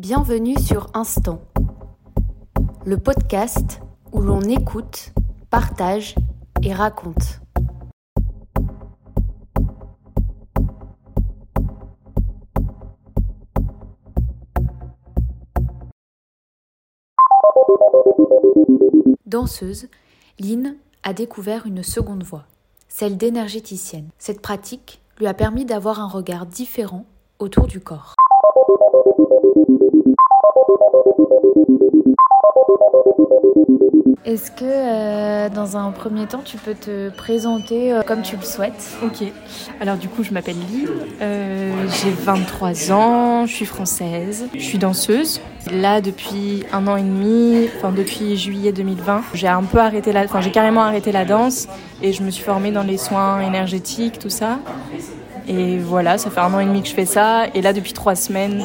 Bienvenue sur Instant, le podcast où l'on écoute, partage et raconte. Danseuse, Lynn a découvert une seconde voie, celle d'énergéticienne. Cette pratique lui a permis d'avoir un regard différent autour du corps. Est-ce que dans un premier temps, tu peux te présenter comme tu le souhaites? Ok. Alors du coup, je m'appelle Lynn, j'ai 23 ans, je suis française, je suis danseuse. Là, depuis 1 an et demi, enfin depuis juillet 2020, j'ai carrément arrêté la danse et je me suis formée dans les soins énergétiques, tout ça. Et voilà, ça fait 1 an et demi que je fais ça. Et là, depuis 3 semaines,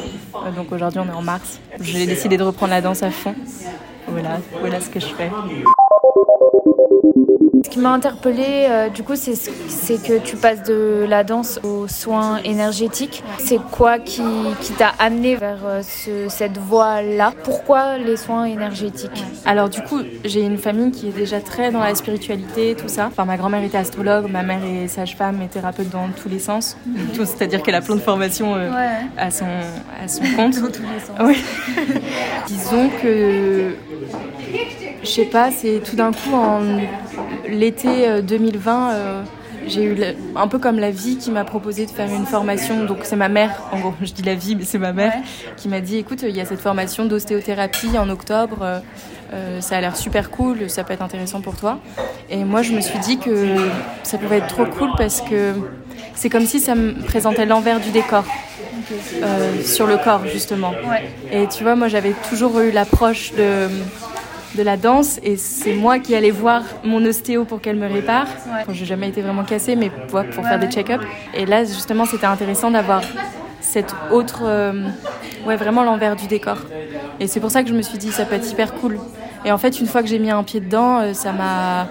donc aujourd'hui on est en mars, j'ai décidé de reprendre la danse à fond. Voilà ce que je fais. Ce qui m'a interpellée, c'est que tu passes de la danse aux soins énergétiques. C'est quoi qui t'a amené vers cette voie-là? Pourquoi les soins énergétiques? Alors du coup, j'ai une famille qui est déjà très dans la spiritualité, tout ça. Enfin, ma grand-mère était astrologue, ma mère est sage-femme et thérapeute dans tous les sens. Tout, c'est-à-dire qu'elle a plein de formations à son compte. Dans tous les sens. Oui. Disons que... Je sais pas, c'est tout d'un coup en l'été 2020, j'ai eu un peu comme la vie qui m'a proposé de faire une formation. Donc c'est ma mère, en gros, je dis la vie, mais c'est ma mère qui m'a dit, écoute, il y a cette formation d'ostéothérapie en octobre, ça a l'air super cool, ça peut être intéressant pour toi. Et moi, je me suis dit que ça pouvait être trop cool parce que c'est comme si ça me présentait l'envers du décor. Sur le corps, justement. Ouais. Et tu vois, moi, j'avais toujours eu l'approche de la danse et c'est moi qui allais voir mon ostéo pour qu'elle me répare. Ouais. Enfin, j'ai jamais été vraiment cassée, mais pour faire des check-up. Et là, justement, c'était intéressant d'avoir cette autre... vraiment l'envers du décor. Et c'est pour ça que je me suis dit, ça peut être hyper cool. Et en fait, une fois que j'ai mis un pied dedans, ça m'a...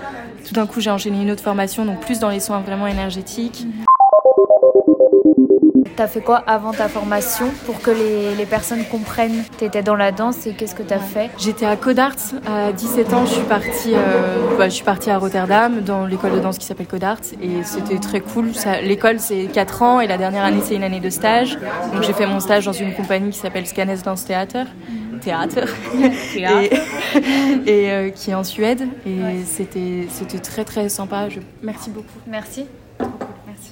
Tout d'un coup, j'ai enchaîné une autre formation, donc plus dans les soins vraiment énergétiques. Mm-hmm. T'as fait quoi avant ta formation pour que les personnes comprennent? T'étais dans la danse et qu'est-ce que t'as fait? J'étais à Codarts. À 17 ans, je suis partie à Rotterdam dans l'école de danse qui s'appelle Codarts et c'était très cool. L'école, c'est 4 ans et la dernière année, c'est une année de stage. Donc j'ai fait mon stage dans une compagnie qui s'appelle Scanes Dance Theater. Et qui est en Suède. Et c'était très très sympa. Merci beaucoup. Merci. Merci.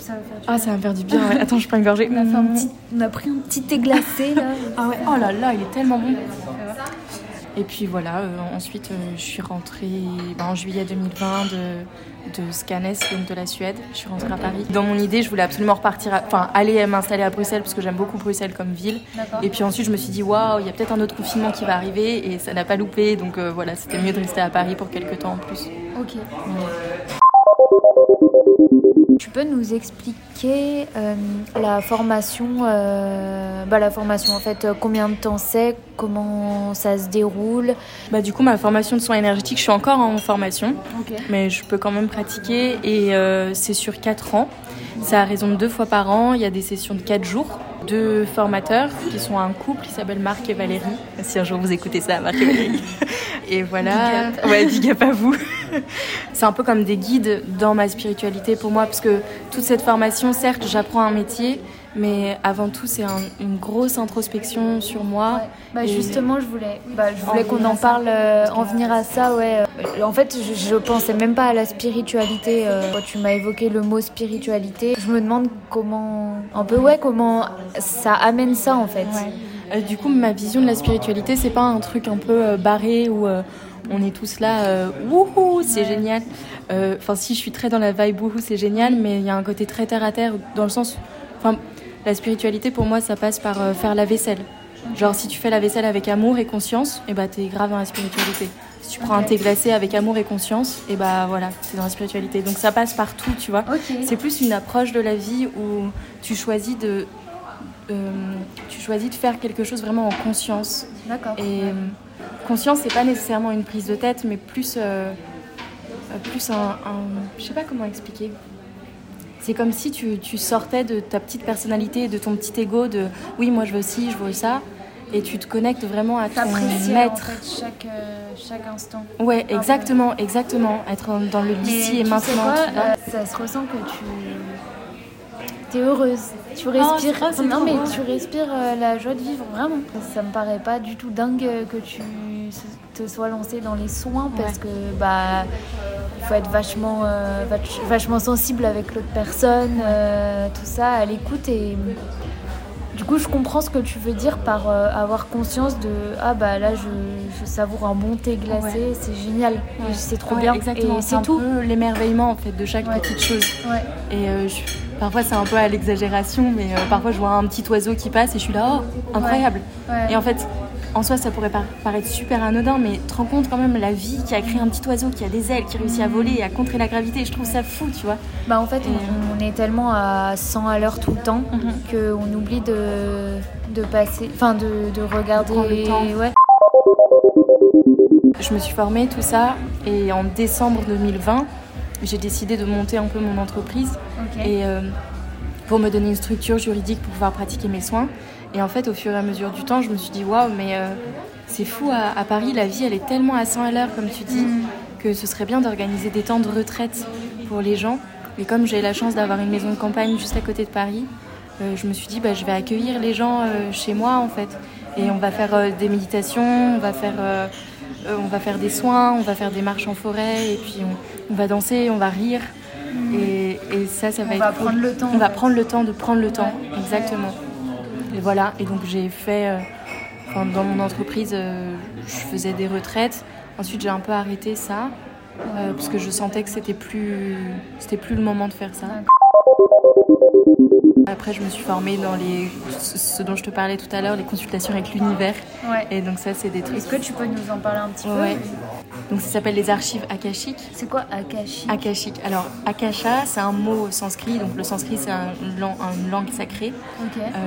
Ça va faire du bien. Ça va me faire du bien. Ouais. Attends, je prends une gorgée. On a pris un petit thé glacé là. Ah ouais. Oh là là, il est tellement bon. Et puis voilà. Ensuite, je suis rentrée en juillet 2020 de Scanes, donc de la Suède. Je suis rentrée à Paris. Dans mon idée, je voulais absolument aller m'installer à Bruxelles parce que j'aime beaucoup Bruxelles comme ville. D'accord. Et puis ensuite, je me suis dit waouh, il y a peut-être un autre confinement qui va arriver et ça n'a pas loupé. Donc voilà, c'était mieux de rester à Paris pour quelques temps en plus. Ok. Tu peux nous expliquer la formation en fait, combien de temps c'est, comment ça se déroule? Du coup, ma formation de soins énergétiques, je suis encore en formation, mais je peux quand même pratiquer et c'est sur 4 ans. C'est à raison de 2 fois par an, il y a des sessions de 4 jours. 2 formateurs qui sont un couple, ils s'appellent Marc et Valérie. Si un jour vous écoutez ça, Marc et Valérie. Et voilà. Diga. Ouais, Diga, pas vous. C'est un peu comme des guides dans ma spiritualité pour moi, parce que toute cette formation, certes, j'apprends un métier, mais avant tout, c'est une grosse introspection sur moi. Ouais. Justement, je voulais qu'on en parle, en venir à ça, ouais. En fait, je pensais même pas à la spiritualité. Quand tu m'as évoqué le mot spiritualité, je me demande comment ça amène ça, en fait. Ouais. Du coup, ma vision de la spiritualité, c'est pas un truc un peu barré où on est tous là, wouhou, c'est génial. Enfin, si, je suis très dans la vibe, wouhou, c'est génial, mais il y a un côté très terre-à-terre, dans le sens... la spiritualité, pour moi, ça passe par faire la vaisselle. Genre, si tu fais la vaisselle avec amour et conscience, t'es grave dans la spiritualité. Si tu prends un thé glacé avec amour et conscience, voilà, c'est dans la spiritualité. Donc ça passe par tout, tu vois. Okay. C'est plus une approche de la vie où tu choisis de faire quelque chose vraiment en conscience. D'accord. Et conscience, c'est pas nécessairement une prise de tête, mais plus je sais pas comment expliquer. C'est comme si tu sortais de ta petite personnalité, de ton petit ego, de « oui, moi je veux ci, je veux ça ». Et tu te connectes vraiment à ton maître. En fait, chaque instant. Ouais, exactement, exactement. Être dans le ici et maintenant. Sais quoi, tu ça se ressent que tu es heureuse. Tu respires. Oh, non mais tu respires la joie de vivre vraiment. Ça me paraît pas du tout dingue que tu te sois lancée dans les soins parce que faut être vachement sensible avec l'autre personne, tout ça, à l'écoute et. Du coup, je comprends ce que tu veux dire par avoir conscience de « Ah bah là, je savoure un bon thé glacé, c'est génial, c'est trop bien. » Exactement, et c'est un tout. Peu l'émerveillement en fait, de chaque petite chose. Ouais. Et parfois, c'est un peu à l'exagération, mais parfois, je vois un petit oiseau qui passe et je suis là « Oh, incroyable !» Et en fait, en soi, ça pourrait paraître super anodin, mais te rends compte quand même la vie qui a créé un petit oiseau qui a des ailes, qui réussit à voler et à contrer la gravité. Je trouve ça fou, tu vois. Bah en fait, on est tellement à 100 à l'heure tout le temps qu'on oublie de passer, enfin de regarder. Le temps. Ouais. Je me suis formée, tout ça, et en décembre 2020, j'ai décidé de monter un peu mon entreprise et pour me donner une structure juridique pour pouvoir pratiquer mes soins. Et en fait, au fur et à mesure du temps, je me suis dit « Waouh, mais c'est fou, à Paris, la vie, elle est tellement à 100 à l'heure, comme tu dis, que ce serait bien d'organiser des temps de retraite pour les gens. » Et comme j'ai la chance d'avoir une maison de campagne juste à côté de Paris, je me suis dit « Je vais accueillir les gens chez moi, en fait. Et on va faire des méditations, on va faire des soins, on va faire des marches en forêt, et puis on va danser, on va rire. » Et ça va être cool. On va prendre le temps de prendre le temps, exactement. Et voilà, et donc j'ai fait, dans mon entreprise, je faisais des retraites. Ensuite, j'ai un peu arrêté ça, parce que je sentais que c'était plus le moment de faire ça. Après, je me suis formée dans ce dont je te parlais tout à l'heure, les consultations avec l'univers. Ouais. Et donc ça, c'est des trucs... Est-ce que tu peux nous en parler un petit peu ? Donc ça s'appelle les archives akashiques. C'est quoi akashique ? Akashique. Alors akasha, c'est un mot sanskrit. Donc le sanskrit, c'est une langue sacrée,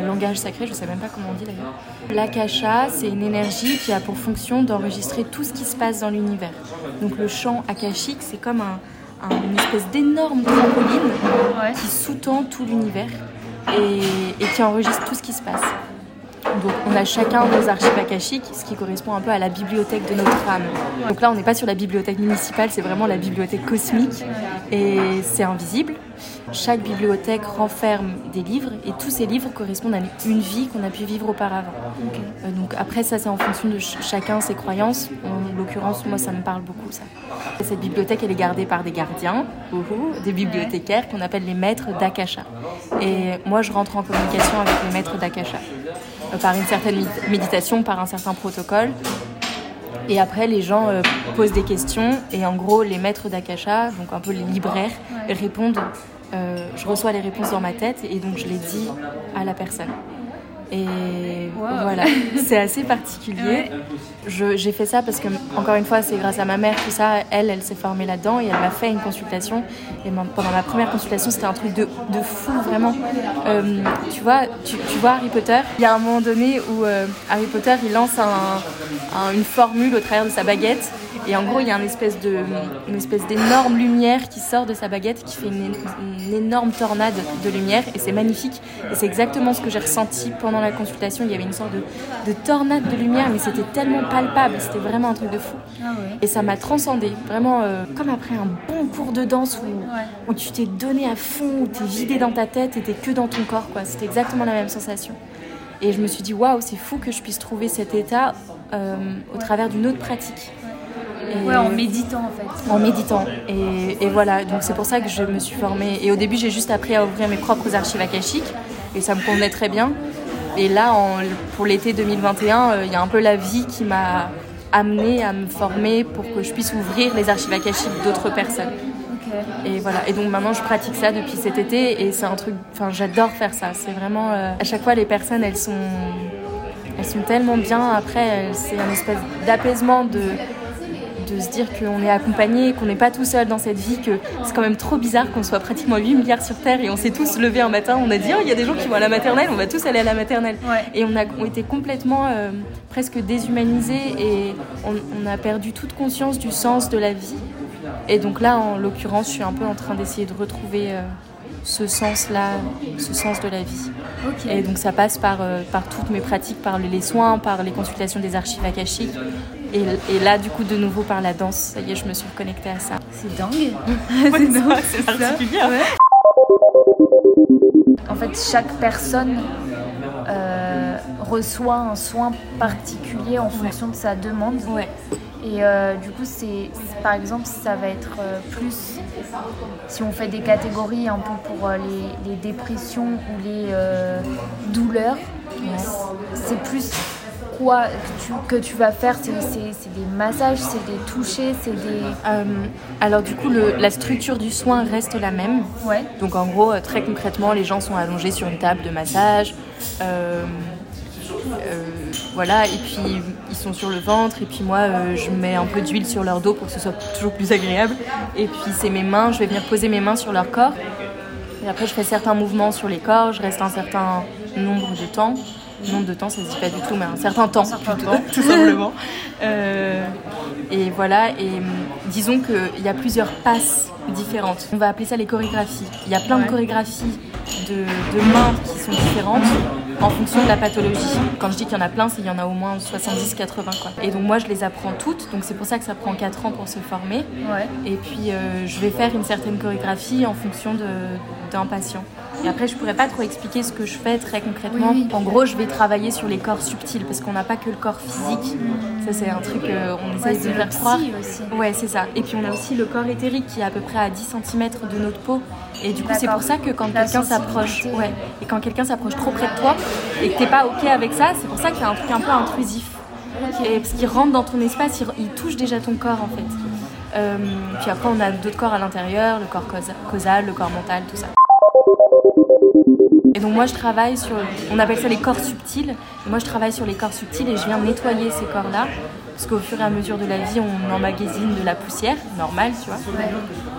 langage sacré. Je sais même pas comment on dit d'ailleurs. L'akasha, c'est une énergie qui a pour fonction d'enregistrer tout ce qui se passe dans l'univers. Donc le champ akashique, c'est comme une espèce d'énorme trampoline qui sous-tend tout l'univers et qui enregistre tout ce qui se passe. Donc on a chacun nos archives akashiques, ce qui correspond un peu à la bibliothèque de notre âme. Donc là on n'est pas sur la bibliothèque municipale, c'est vraiment la bibliothèque cosmique et c'est invisible. Chaque bibliothèque renferme des livres et tous ces livres correspondent à une vie qu'on a pu vivre auparavant. Donc après ça c'est en fonction de chacun ses croyances. En l'occurrence moi ça me parle beaucoup ça. Cette bibliothèque elle est gardée par des gardiens, des bibliothécaires qu'on appelle les maîtres d'Akasha. Et moi je rentre en communication avec les maîtres d'Akasha. Par une certaine méditation, par un certain protocole. Et après, les gens posent des questions. Et en gros, les maîtres d'Akasha, donc un peu les libraires, répondent. Je reçois les réponses dans ma tête et donc je les dis à la personne. Et voilà, c'est assez particulier. J'ai fait ça parce que, encore une fois, c'est grâce à ma mère, tout ça. Elle s'est formée là-dedans et elle m'a fait une consultation. Et pendant ma première consultation, c'était un truc de fou, vraiment. Tu vois Harry Potter, il y a un moment donné où Harry Potter, il lance une formule au travers de sa baguette. Et en gros, il y a une espèce d'énorme lumière qui sort de sa baguette, qui fait une énorme tornade de lumière. Et c'est magnifique. Et c'est exactement ce que j'ai ressenti pendant la consultation. Il y avait une sorte de tornade de lumière, mais c'était tellement palpable. C'était vraiment un truc de fou. Et ça m'a transcendée. Vraiment, comme après un bon cours de danse où tu t'es donné à fond, où t'es vidé dans ta tête et t'es que dans ton corps, quoi. C'était exactement la même sensation. Et je me suis dit, waouh, c'est fou que je puisse trouver cet état au travers d'une autre pratique. En méditant en fait. En méditant. Et voilà, donc c'est pour ça que je me suis formée. Et au début, j'ai juste appris à ouvrir mes propres archives akashiques. Et ça me convenait très bien. Et là, pour l'été 2021, il y a un peu la vie qui m'a amenée à me former pour que je puisse ouvrir les archives akashiques d'autres personnes. Et voilà, et donc maintenant je pratique ça depuis cet été. Et c'est un truc, j'adore faire ça. C'est vraiment, à chaque fois les personnes, elles sont tellement bien. Après, c'est une espèce d'apaisement de se dire qu'on est accompagné, qu'on n'est pas tout seul dans cette vie, que c'est quand même trop bizarre qu'on soit pratiquement 8 milliards sur Terre et on s'est tous levés un matin, on a dit il y a des gens qui vont à la maternelle, on va tous aller à la maternelle. Et on a été complètement presque déshumanisés et on a perdu toute conscience du sens de la vie. Et donc là, en l'occurrence, je suis un peu en train d'essayer de retrouver ce sens-là, ce sens de la vie. Okay. Et donc ça passe par toutes mes pratiques, par les soins, par les consultations des archives akashiques. Et là, du coup, de nouveau par la danse. Ça y est, je me suis reconnectée à ça. C'est dingue. C'est particulier. Ouais. En fait, chaque personne reçoit un soin particulier en fonction de sa demande. Ouais. Et du coup, c'est, par exemple, ça va être plus, si on fait des catégories un peu pour les dépressions ou les douleurs, c'est plus quoi que tu vas faire, c'est des massages, c'est des touchés, c'est des... alors du coup, la structure du soin reste la même. Ouais. Donc en gros, très concrètement, les gens sont allongés sur une table de massage, voilà, et puis ils sont sur le ventre, et puis moi je mets un peu d'huile sur leur dos pour que ce soit toujours plus agréable, et puis c'est mes mains, je vais venir poser mes mains sur leur corps, et après je fais certains mouvements sur les corps, je reste un certain nombre de temps, ça se dit pas du tout, mais un certain temps, tout simplement. Et voilà, et disons qu'il y a plusieurs passes différentes, on va appeler ça les chorégraphies, il y a plein de chorégraphies de mains qui sont différentes en fonction de la pathologie. Quand je dis qu'il y en a plein, c'est qu'il y en a au moins 70-80 quoi. Et donc moi je les apprends toutes, donc c'est pour ça que ça prend 4 ans pour se former. Ouais. Et puis je vais faire une certaine chorégraphie en fonction d'un patient. Et après je pourrais pas trop expliquer ce que je fais très concrètement. Oui. En gros je vais travailler sur les corps subtils parce qu'on n'a pas que le corps physique. Ça c'est un truc on essaye de faire croire. Aussi. Ouais, c'est ça. Et puis on a aussi le corps éthérique qui est à peu près à 10 cm de notre peau. Et du coup c'est pour ça que quand quelqu'un s'approche, et quand quelqu'un s'approche trop près de toi et que t'es pas ok avec ça, c'est pour ça qu'il y a un truc un peu intrusif. Okay. Et parce qu'il rentre dans ton espace, il touche déjà ton corps en fait. Puis après on a d'autres corps à l'intérieur, le corps causal, le corps mental, tout ça. Et donc moi je travaille sur, on appelle ça les corps subtils, et moi je travaille sur les corps subtils et je viens nettoyer ces corps-là. Parce qu'au fur et à mesure de la vie, on emmagasine de la poussière, normale, tu vois.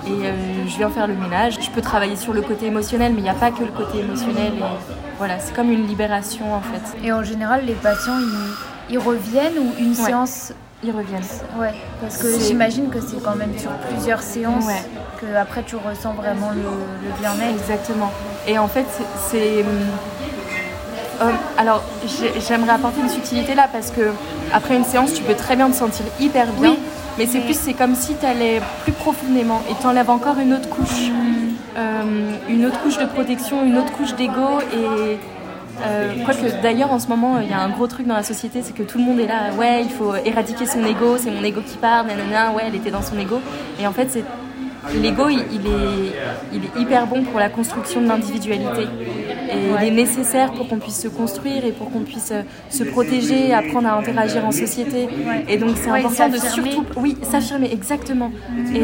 Et je viens faire le ménage. Je peux travailler sur le côté émotionnel, mais il n'y a pas que le côté émotionnel. Et voilà, c'est comme une libération, en fait. Et en général, les patients, ils reviennent ou une séance ? Ils reviennent. Ouais, parce que j'imagine que c'est quand même sur plusieurs séances que après tu ressens vraiment le bien-être. Exactement. Et en fait, c'est... alors, j'aimerais apporter une subtilité là parce que après une séance, tu peux très bien te sentir hyper bien, mais c'est comme si tu allais plus profondément et tu enlèves encore une autre couche, une autre couche de protection, une autre couche d'ego. Et quoique d'ailleurs en ce moment, il y a un gros truc dans la société, c'est que tout le monde est là, ouais, il faut éradiquer son ego, c'est mon ego qui part, nanana, ouais, elle était dans son ego. Et en fait, c'est. L'ego, il est hyper bon pour la construction de l'individualité. Et il est nécessaire pour qu'on puisse se construire et pour qu'on puisse se protéger, apprendre à interagir en société. Et donc c'est important de surtout... Oui, s'affirmer, exactement. Et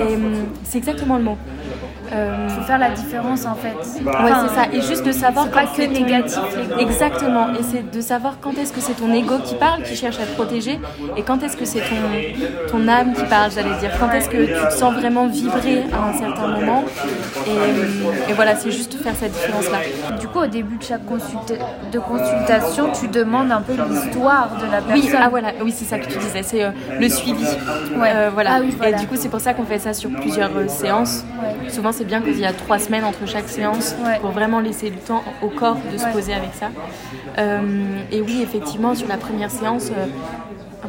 c'est exactement le mot. Faut faire la différence en fait. C'est ça. Et juste de savoir c'est quand pas que c'est négatif. Exactement. Et c'est de savoir quand est-ce que c'est ton ego qui parle, qui cherche à te protéger, et quand est-ce que c'est ton âme qui parle, j'allais dire. Quand est-ce que tu te sens vraiment vibrer à un certain moment. Et voilà, c'est juste faire cette différence-là. Du coup, au début de chaque consultation, tu demandes un peu l'histoire de la personne. Oui, voilà. Oui, c'est ça que tu disais. C'est le suivi. Ouais. Voilà. Ah, oui, voilà. Et du coup, c'est pour ça qu'on fait ça sur plusieurs séances. Ouais. Souvent, c'est bien qu'il y a 3 semaines entre chaque séance pour vraiment laisser le temps au corps de se poser avec ça. Et oui, effectivement, sur la première séance,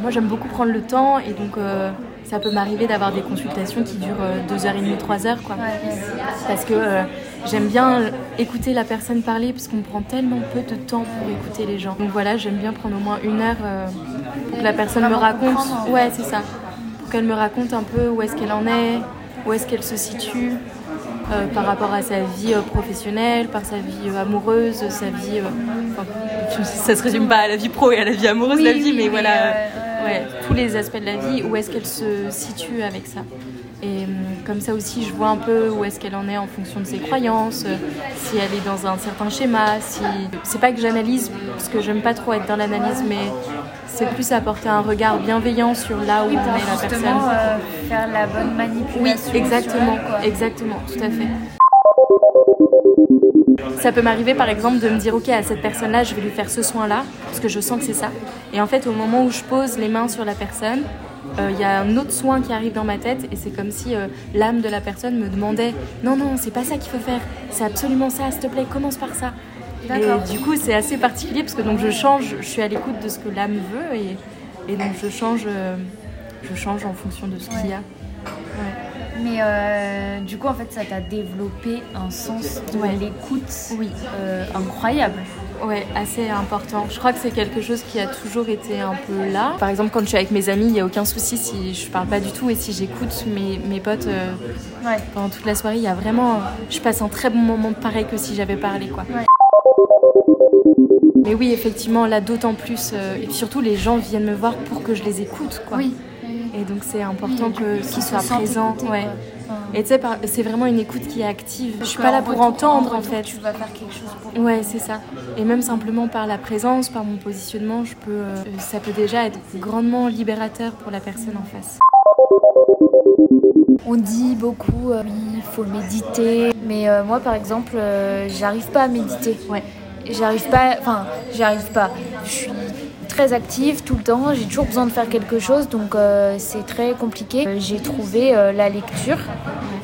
moi j'aime beaucoup prendre le temps et donc ça peut m'arriver d'avoir des consultations qui durent 2h30, 3h quoi. Parce que j'aime bien écouter la personne parler parce qu'on prend tellement peu de temps pour écouter les gens. Donc voilà, j'aime bien prendre au moins 1 heure pour que la personne me raconte. Ouais, c'est ça. Pour qu'elle me raconte un peu où est-ce qu'elle en est, où est-ce qu'elle se situe. Par rapport à sa vie professionnelle, par sa vie amoureuse, sa vie... ça se résume pas à la vie pro et à la vie amoureuse de la vie, mais voilà, tous les aspects de la vie, où est-ce qu'elle se situe avec ça. Et comme ça aussi, je vois un peu où est-ce qu'elle en est en fonction de ses croyances, si elle est dans un certain schéma, si... C'est pas que j'analyse, parce que j'aime pas trop être dans l'analyse, mais c'est plus apporter un regard bienveillant sur là où on est la personne. Faire la bonne manipulation. Oui, exactement, tout à fait. Ça peut m'arriver par exemple de me dire ok, à cette personne-là, je vais lui faire ce soin-là, parce que je sens que c'est ça. Et en fait, au moment où je pose les mains sur la personne, y a un autre soin qui arrive dans ma tête et c'est comme si l'âme de la personne me demandait « Non, c'est pas ça qu'il faut faire, c'est absolument ça, s'il te plaît, commence par ça ». D'accord. Et du coup, c'est assez particulier parce que donc, je change, je suis à l'écoute de ce que l'âme veut et donc je change en fonction de ce qu'il y a. Ouais. Mais du coup, en fait, ça t'a développé un sens de l'écoute incroyable. Ouais, assez important. Je crois que c'est quelque chose qui a toujours été un peu là. Par exemple, quand je suis avec mes amis, il n'y a aucun souci si je parle pas du tout et si j'écoute mes potes pendant toute la soirée, il y a vraiment... Je passe un très bon moment, pareil que si j'avais parlé, quoi. Ouais. Mais oui, effectivement, là, d'autant plus. Et surtout, les gens viennent me voir pour que je les écoute, quoi. Oui. Et donc, c'est important qu'ils soient présents. Ouais. Et tu sais, c'est vraiment une écoute qui est active. Je suis pas là pour entendre, en fait. Tu vas faire quelque chose pour... Ouais, c'est ça. Et même simplement par la présence, par mon positionnement, je peux, ça peut déjà être grandement libérateur pour la personne en face. On dit beaucoup, il faut méditer. Mais moi, par exemple, j'arrive pas à méditer. Ouais. J'arrive pas. Je suis très active tout le temps, j'ai toujours besoin de faire quelque chose, donc c'est très compliqué. J'ai trouvé la lecture,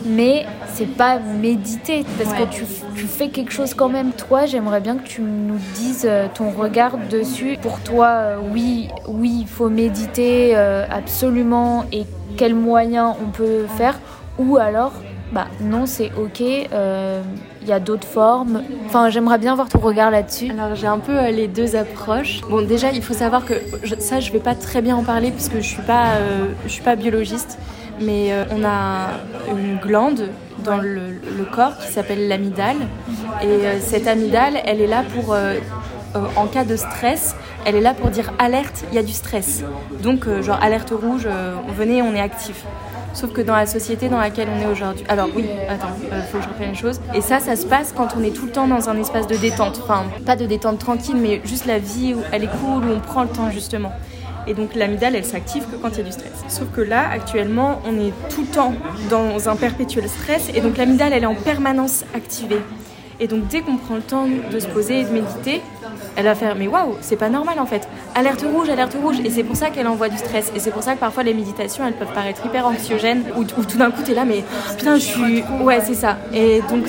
mais c'est pas méditer, parce que tu fais quelque chose quand même. Toi, j'aimerais bien que tu nous dises ton regard dessus. Pour toi, oui, il faut méditer absolument, et quels moyens on peut faire, ou alors... Bah non, c'est ok, y a d'autres formes. Enfin, j'aimerais bien voir ton regard là-dessus. Alors, j'ai un peu les deux approches. Bon, déjà, il faut savoir que ça, je vais pas très bien en parler parce que je suis pas biologiste. Mais on a une glande dans le corps qui s'appelle l'amygdale. Et cette amygdale, elle est là pour... en cas de stress, elle est là pour dire alerte, il y a du stress. Donc, genre alerte rouge, venez, on est actif. Sauf que dans la société dans laquelle on est aujourd'hui... Alors oui, attends, faut que je refasse une chose. Et ça se passe quand on est tout le temps dans un espace de détente. Enfin, pas de détente tranquille, mais juste la vie où elle est cool, où on prend le temps justement. Et donc l'amygdale, elle s'active que quand il y a du stress. Sauf que là, actuellement, on est tout le temps dans un perpétuel stress. Et donc l'amygdale, elle est en permanence activée. Et donc dès qu'on prend le temps de se poser et de méditer, elle va faire « mais waouh, c'est pas normal en fait, alerte rouge » et c'est pour ça qu'elle envoie du stress et c'est pour ça que parfois les méditations elles peuvent paraître hyper anxiogènes ou tout d'un coup t'es là mais putain je suis... Ouais c'est ça, et donc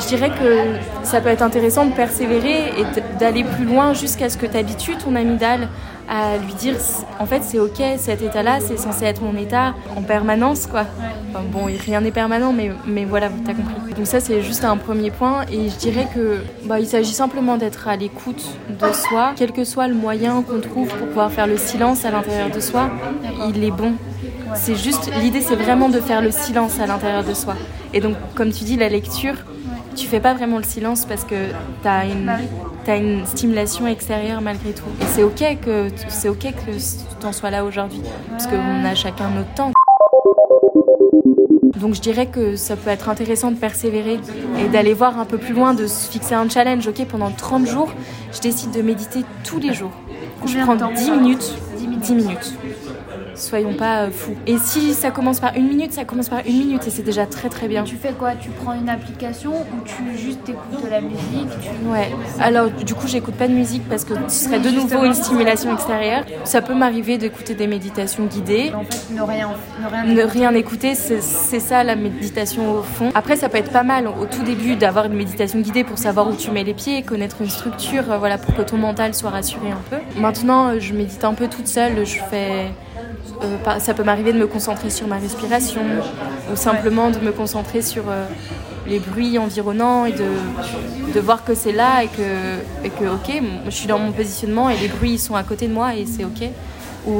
je dirais que ça peut être intéressant de persévérer et d'aller plus loin jusqu'à ce que t'habitues ton amygdale à lui dire en fait c'est ok, cet état là c'est censé être mon état en permanence quoi. Enfin, bon rien n'est permanent mais voilà t'as compris. Donc ça c'est juste un premier point et je dirais que il s'agit simplement d'être à l'écoute de soi, quel que soit le moyen qu'on trouve pour pouvoir faire le silence à l'intérieur de soi, il est bon. C'est juste, l'idée c'est vraiment de faire le silence à l'intérieur de soi et donc comme tu dis la lecture, tu fais pas vraiment le silence parce que t'as une stimulation extérieure malgré tout. Et c'est ok que t'en sois là aujourd'hui, parce qu'on a chacun notre temps. Donc je dirais que ça peut être intéressant de persévérer et d'aller voir un peu plus loin, de se fixer un challenge. Ok, pendant 30 jours, je décide de méditer tous les jours. Je prends 10 minutes. Soyons pas fous. Et si ça commence par 1 minute, ça commence par 1 minute et c'est déjà très très bien. Tu fais quoi ? Tu prends une application ou tu juste écoutes de la musique ? Ouais. Alors du coup, j'écoute pas de musique parce que ce serait de nouveau une stimulation extérieure. Ça peut m'arriver d'écouter des méditations guidées. En fait, ne rien écouter, c'est ça la méditation au fond. Après, ça peut être pas mal au tout début d'avoir une méditation guidée pour savoir où tu mets les pieds, connaître une structure, voilà, pour que ton mental soit rassuré un peu. Maintenant, je médite un peu toute seule. Je fais... ça peut m'arriver de me concentrer sur ma respiration ou simplement de me concentrer sur les bruits environnants et de voir que c'est là et que ok, je suis dans mon positionnement et les bruits ils sont à côté de moi et c'est ok. Ou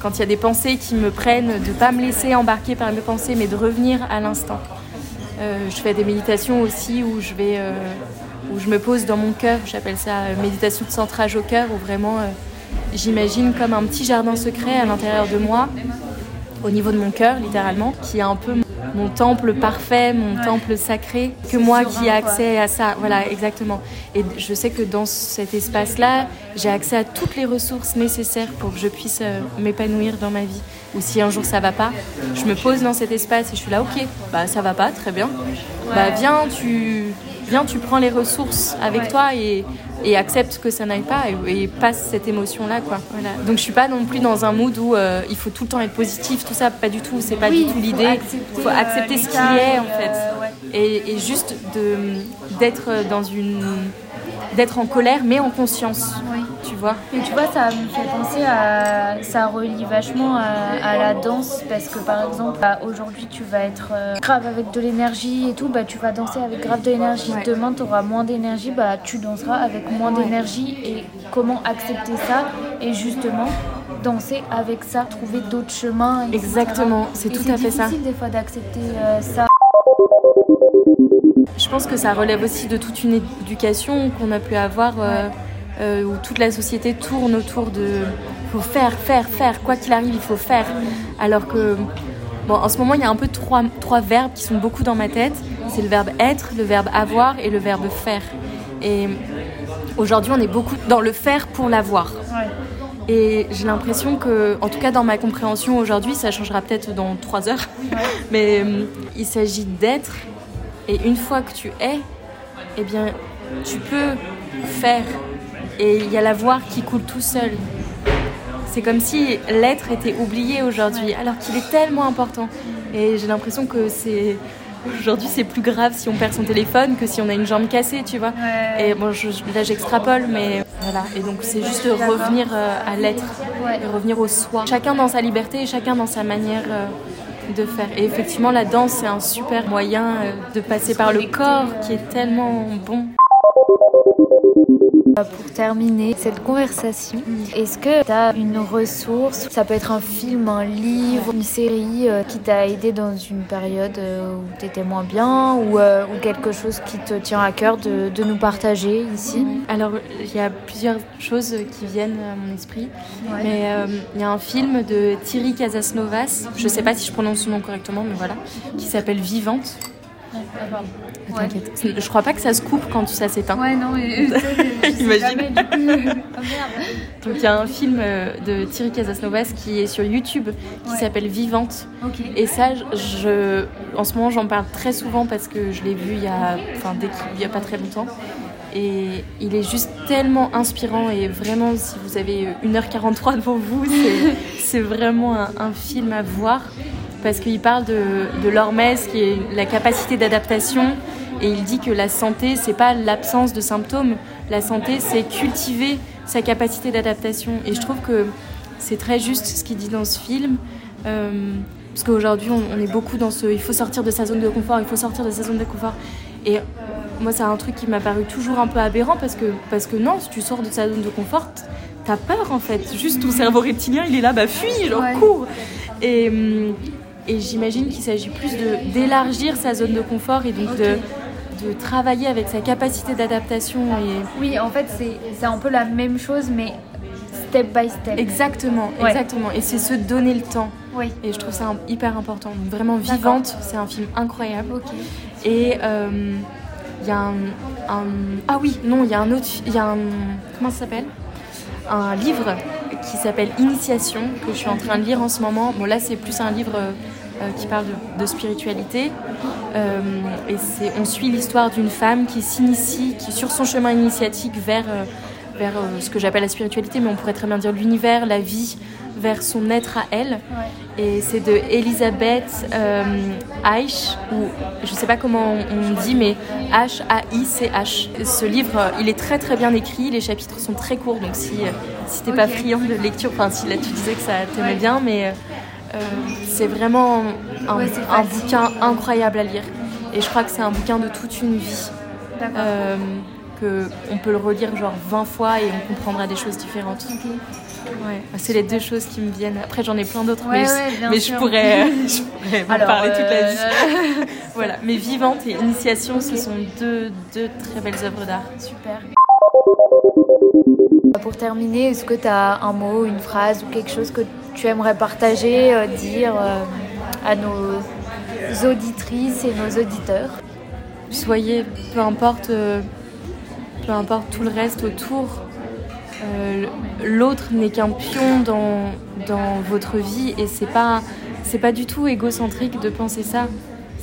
quand il y a des pensées qui me prennent, de ne pas me laisser embarquer par mes pensées mais de revenir à l'instant. Je fais des méditations aussi où je vais où je me pose dans mon cœur, j'appelle ça méditation de centrage au cœur, où vraiment... j'imagine comme un petit jardin secret à l'intérieur de moi, au niveau de mon cœur littéralement, qui est un peu mon temple parfait, mon temple sacré, que moi qui ai accès à ça, voilà exactement. Et je sais que dans cet espace-là, j'ai accès à toutes les ressources nécessaires pour que je puisse m'épanouir dans ma vie. Ou si un jour ça va pas, je me pose dans cet espace et je suis là, ok, ça va pas, très bien. Viens, tu... viens, tu prends les ressources avec toi et accepte que ça n'aille pas et passe cette émotion-là, quoi. Voilà. Donc je suis pas non plus dans un mood où il faut tout le temps être positif, tout ça, pas du tout, c'est pas du tout l'idée. Il faut accepter ce qu'il est, en fait. Et juste d'être dans une... d'être en colère, mais en conscience, tu vois. Et tu vois, ça me fait penser à... ça relie vachement à la danse, parce que par exemple, aujourd'hui, tu vas être grave avec de l'énergie et tout, bah tu vas danser avec grave de l'énergie. Demain, tu auras moins d'énergie, bah tu danseras avec moins d'énergie. Et comment accepter ça et justement danser avec ça, trouver d'autres chemins, etc. Exactement, c'est tout à fait ça. C'est difficile des fois d'accepter ça. Je pense que ça relève aussi de toute une éducation qu'on a pu avoir où toute la société tourne autour de « faut faire, quoi qu'il arrive, il faut faire ». Alors que, bon, en ce moment, il y a un peu trois verbes qui sont beaucoup dans ma tête. C'est le verbe « être », le verbe « avoir » et le verbe « faire ». Et aujourd'hui, on est beaucoup dans le « faire pour l'avoir ». Et j'ai l'impression que, en tout cas dans ma compréhension aujourd'hui, ça changera peut-être dans 3 heures, mais il s'agit d'être. Et une fois que tu es, eh bien, tu peux faire. Et il y a l'avoir qui coule tout seul. C'est comme si l'être était oublié aujourd'hui, alors qu'il est tellement important. Et j'ai l'impression que c'est... Aujourd'hui, c'est plus grave si on perd son téléphone que si on a une jambe cassée, tu vois. Et bon, là, j'extrapole, mais voilà. Et donc, c'est juste de revenir à l'être, de revenir au soi. Chacun dans sa liberté et chacun dans sa manière... de faire. Et effectivement, la danse, c'est un super moyen de passer par le corps qui est tellement bon. Pour terminer cette conversation, est-ce que tu as une ressource? Ça peut être un film, un livre, une série qui t'a aidé dans une période où tu étais moins bien ou quelque chose qui te tient à cœur de nous partager ici? Alors, il y a plusieurs choses qui viennent à mon esprit, mais il y a un film de Thierry Casasnovas, je ne sais pas si je prononce son nom correctement, mais voilà, qui s'appelle Vivante. T'inquiète. Je crois pas que ça se coupe quand ça s'éteint. Ouais, non, mais imagine. Donc il y a un film de Thierry Casasnovas qui est sur YouTube qui s'appelle Vivante. Et ça, en ce moment, j'en parle très souvent parce que je l'ai vu il y a pas très longtemps. Et il est juste tellement inspirant. Et vraiment, si vous avez 1h43 devant vous, c'est vraiment un film à voir. Parce qu'il parle de l'hormèse, qui est la capacité d'adaptation. Et il dit que la santé, c'est pas l'absence de symptômes. La santé, c'est cultiver sa capacité d'adaptation. Et je trouve que c'est très juste ce qu'il dit dans ce film. Parce qu'aujourd'hui, on est beaucoup dans il faut sortir de sa zone de confort, il faut sortir de sa zone de confort. Et moi, c'est un truc qui m'a paru toujours un peu aberrant. Parce que non, si tu sors de sa zone de confort, t'as peur, en fait. Juste ton cerveau reptilien, il est là, bah fuis, cours. Et j'imagine qu'il s'agit plus d'élargir sa zone de confort et donc de travailler avec sa capacité d'adaptation. Et... Oui, en fait, c'est un peu la même chose, mais step by step. Exactement. Et c'est se donner le temps. Oui. Et je trouve ça hyper important. Donc, vraiment Vivante, c'est un film incroyable. Et il y a un autre... Comment ça s'appelle ? Un livre... qui s'appelle Initiation, que je suis en train de lire en ce moment. Bon, là, c'est plus un livre qui parle de spiritualité. Et on suit l'histoire d'une femme qui s'initie, qui, sur son chemin initiatique vers ce que j'appelle la spiritualité, mais on pourrait très bien dire l'univers, la vie, vers son être à elle. Et c'est de Elisabeth Aich, ou je ne sais pas comment on dit, mais H-A-I-C-H. Ce livre, il est très très bien écrit, les chapitres sont très courts, donc si t'es pas friand de lecture, enfin si là tu disais que ça t'aimait bien, mais c'est vraiment un bouquin incroyable à lire. Et je crois que c'est un bouquin de toute une vie. D'accord. On peut le relire genre 20 fois et on comprendra des choses différentes. C'est les deux choses qui me viennent. Après, j'en ai plein d'autres, mais je pourrais vous parler toute la vie. Voilà. Mais Vivante et Initiation, ce sont deux très belles œuvres d'art. Super. Pour terminer, est-ce que tu as un mot, une phrase ou quelque chose que tu aimerais partager, dire à nos auditrices et nos auditeurs ? Soyez, peu importe tout le reste autour, l'autre n'est qu'un pion dans votre vie et c'est pas du tout égocentrique de penser ça.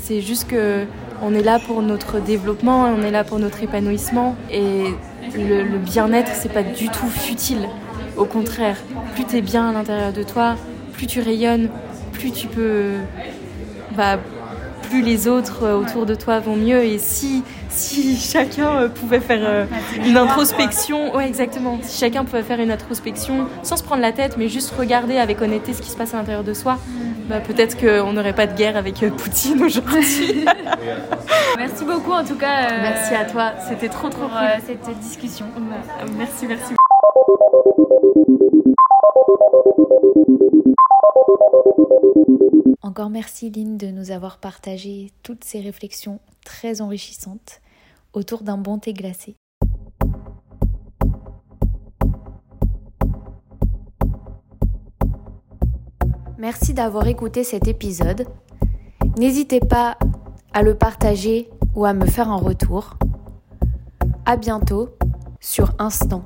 C'est juste que On est là pour notre développement, on est là pour notre épanouissement. Et le bien-être, c'est pas du tout futile. Au contraire, plus t'es bien à l'intérieur de toi, plus tu rayonnes, plus tu peux... plus les autres autour de toi vont mieux. Et si chacun pouvait faire une introspection... Ouais, exactement. Si chacun pouvait faire une introspection sans se prendre la tête, mais juste regarder avec honnêteté ce qui se passe à l'intérieur de soi, peut-être qu'on n'aurait pas de guerre avec Poutine aujourd'hui. Merci beaucoup en tout cas. Merci à toi. C'était trop cool. Cette discussion. Merci. Encore merci Lynn de nous avoir partagé toutes ces réflexions très enrichissantes autour d'un bon thé glacé. Merci d'avoir écouté cet épisode. N'hésitez pas à le partager ou à me faire un retour. À bientôt sur Instant.